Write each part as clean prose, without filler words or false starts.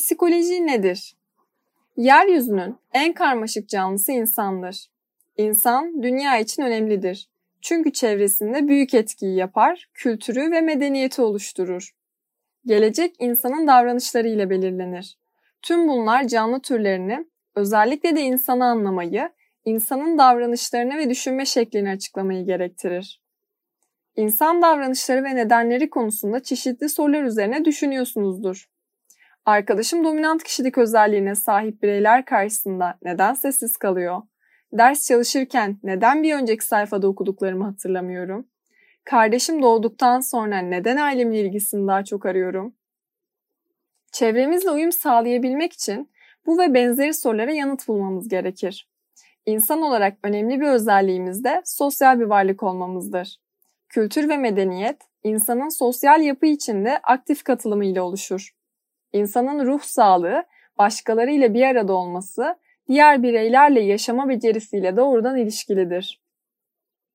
Psikoloji nedir? Yeryüzünün en karmaşık canlısı insandır. İnsan dünya için önemlidir. Çünkü çevresinde büyük etkiyi yapar, kültürü ve medeniyeti oluşturur. Gelecek insanın davranışlarıyla belirlenir. Tüm bunlar canlı türlerini, özellikle de insanı anlamayı, insanın davranışlarını ve düşünme şeklini açıklamayı gerektirir. İnsan davranışları ve nedenleri konusunda çeşitli sorular üzerine düşünüyorsunuzdur. Arkadaşım dominant kişilik özelliğine sahip bireyler karşısında neden sessiz kalıyor? Ders çalışırken neden bir önceki sayfada okuduklarımı hatırlamıyorum? Kardeşim doğduktan sonra neden ailemin ilgisini daha çok arıyorum? Çevremizle uyum sağlayabilmek için bu ve benzeri sorulara yanıt bulmamız gerekir. İnsan olarak önemli bir özelliğimiz de sosyal bir varlık olmamızdır. Kültür ve medeniyet, insanın sosyal yapı içinde aktif katılımı ile oluşur. İnsanın ruh sağlığı, başkalarıyla bir arada olması, diğer bireylerle yaşama becerisiyle doğrudan ilişkilidir.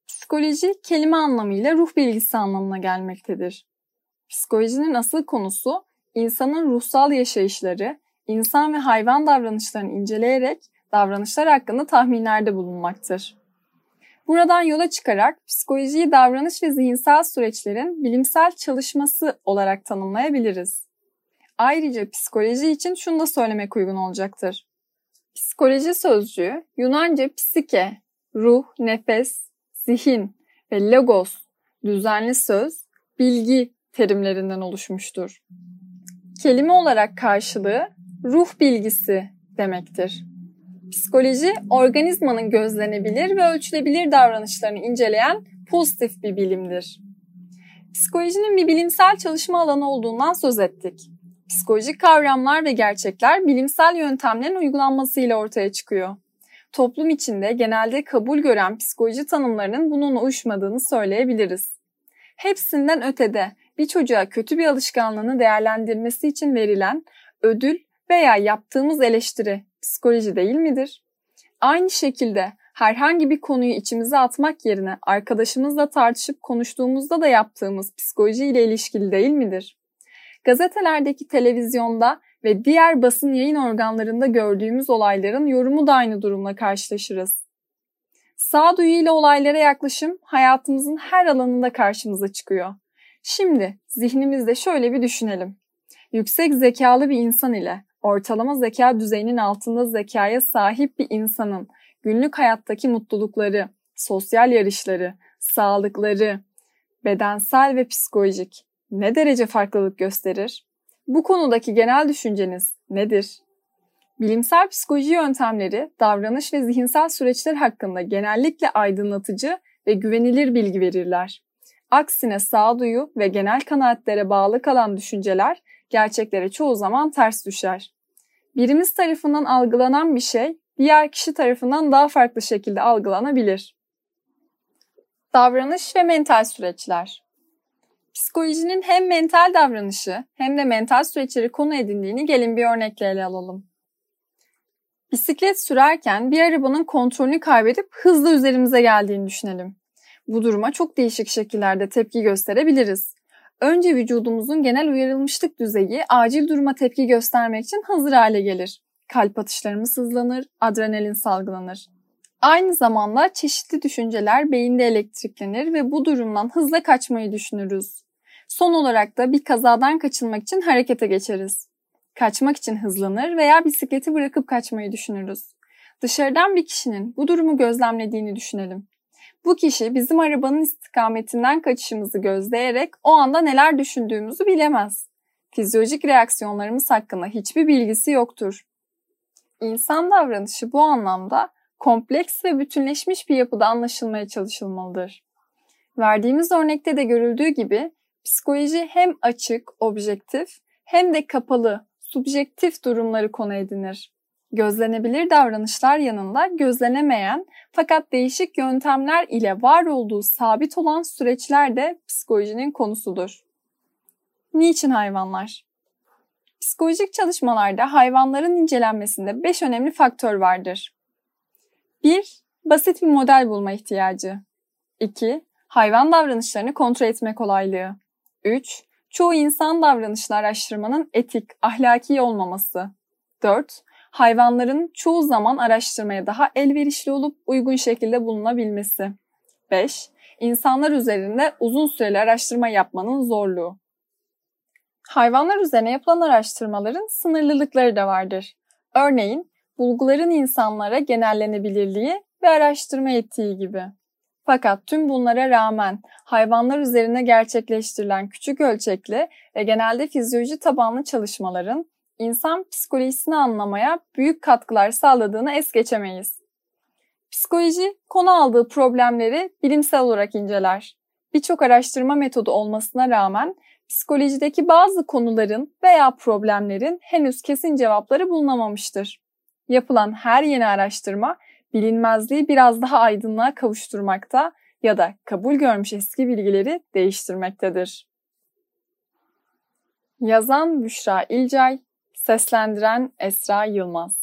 Psikoloji, kelime anlamıyla ruh bilgisi anlamına gelmektedir. Psikolojinin asıl konusu, insanın ruhsal yaşayışları, insan ve hayvan davranışlarını inceleyerek davranışlar hakkında tahminlerde bulunmaktır. Buradan yola çıkarak psikolojiyi davranış ve zihinsel süreçlerin bilimsel çalışması olarak tanımlayabiliriz. Ayrıca psikoloji için şunu da söylemek uygun olacaktır. Psikoloji sözcüğü Yunanca psike, ruh, nefes, zihin ve logos, düzenli söz, bilgi terimlerinden oluşmuştur. Kelime olarak karşılığı ruh bilgisi demektir. Psikoloji, organizmanın gözlenebilir ve ölçülebilir davranışlarını inceleyen pozitif bir bilimdir. Psikolojinin bir bilimsel çalışma alanı olduğundan söz ettik. Psikolojik kavramlar ve gerçekler bilimsel yöntemlerin uygulanmasıyla ortaya çıkıyor. Toplum içinde genelde kabul gören psikoloji tanımlarının bununla uyuşmadığını söyleyebiliriz. Hepsinden ötede bir çocuğa kötü bir alışkanlığını değerlendirmesi için verilen ödül veya yaptığımız eleştiri psikoloji değil midir? Aynı şekilde herhangi bir konuyu içimize atmak yerine arkadaşımızla tartışıp konuştuğumuzda da yaptığımız psikoloji ile ilişkili değil midir? Gazetelerdeki, televizyonda ve diğer basın yayın organlarında gördüğümüz olayların yorumu da aynı durumla karşılaşırız. Sağduyu ile olaylara yaklaşım hayatımızın her alanında karşımıza çıkıyor. Şimdi zihnimizde şöyle bir düşünelim. Yüksek zekalı bir insan ile ortalama zeka düzeyinin altında zekaya sahip bir insanın günlük hayattaki mutlulukları, sosyal yarışları, sağlıkları, bedensel ve psikolojik ne derece farklılık gösterir? Bu konudaki genel düşünceniz nedir? Bilimsel psikoloji yöntemleri, davranış ve zihinsel süreçler hakkında genellikle aydınlatıcı ve güvenilir bilgi verirler. Aksine sağduyu ve genel kanaatlere bağlı kalan düşünceler gerçeklere çoğu zaman ters düşer. Birimiz tarafından algılanan bir şey, diğer kişi tarafından daha farklı şekilde algılanabilir. Davranış ve mental süreçler. Psikolojinin hem mental davranışı hem de mental süreçleri konu edindiğini gelin bir örnekle ele alalım. Bisiklet sürerken bir arabanın kontrolünü kaybedip hızla üzerimize geldiğini düşünelim. Bu duruma çok değişik şekillerde tepki gösterebiliriz. Önce vücudumuzun genel uyarılmışlık düzeyi acil duruma tepki göstermek için hazır hale gelir. Kalp atışlarımız hızlanır, adrenalin salgılanır. Aynı zamanda çeşitli düşünceler beyinde elektriklenir ve bu durumdan hızla kaçmayı düşünürüz. Son olarak da bir kazadan kaçınmak için harekete geçeriz. Kaçmak için hızlanır veya bisikleti bırakıp kaçmayı düşünürüz. Dışarıdan bir kişinin bu durumu gözlemlediğini düşünelim. Bu kişi bizim arabanın istikametinden kaçışımızı gözleyerek o anda neler düşündüğümüzü bilemez. Fizyolojik reaksiyonlarımız hakkında hiçbir bilgisi yoktur. İnsan davranışı bu anlamda kompleks ve bütünleşmiş bir yapıda anlaşılmaya çalışılmalıdır. Verdiğimiz örnekte de görüldüğü gibi psikoloji hem açık, objektif hem de kapalı, subjektif durumları konu edinir. Gözlenebilir davranışlar yanında gözlenemeyen fakat değişik yöntemler ile var olduğu sabit olan süreçler de psikolojinin konusudur. Niçin hayvanlar? Psikolojik çalışmalarda hayvanların incelenmesinde 5 önemli faktör vardır. 1. Basit bir model bulma ihtiyacı. 2. Hayvan davranışlarını kontrol etme kolaylığı. 3. çoğu insan davranışını araştırmanın etik, ahlaki olmaması. 4. Hayvanların çoğu zaman araştırmaya daha elverişli olup uygun şekilde bulunabilmesi. 5. İnsanlar üzerinde uzun süreli araştırma yapmanın zorluğu. Hayvanlar üzerine yapılan araştırmaların sınırlılıkları da vardır. Örneğin, bulguların insanlara genellenebilirliği ve araştırma etiği gibi. Fakat tüm bunlara rağmen hayvanlar üzerine gerçekleştirilen küçük ölçekli ve genelde fizyoloji tabanlı çalışmaların insan psikolojisini anlamaya büyük katkılar sağladığını es geçemeyiz. Psikoloji, konu aldığı problemleri bilimsel olarak inceler. Birçok araştırma metodu olmasına rağmen psikolojideki bazı konuların veya problemlerin henüz kesin cevapları bulunamamıştır. Yapılan her yeni araştırma, bilinmezliği biraz daha aydınlığa kavuşturmakta ya da kabul görmüş eski bilgileri değiştirmektedir. Yazan Büşra İlcay, seslendiren Esra Yılmaz.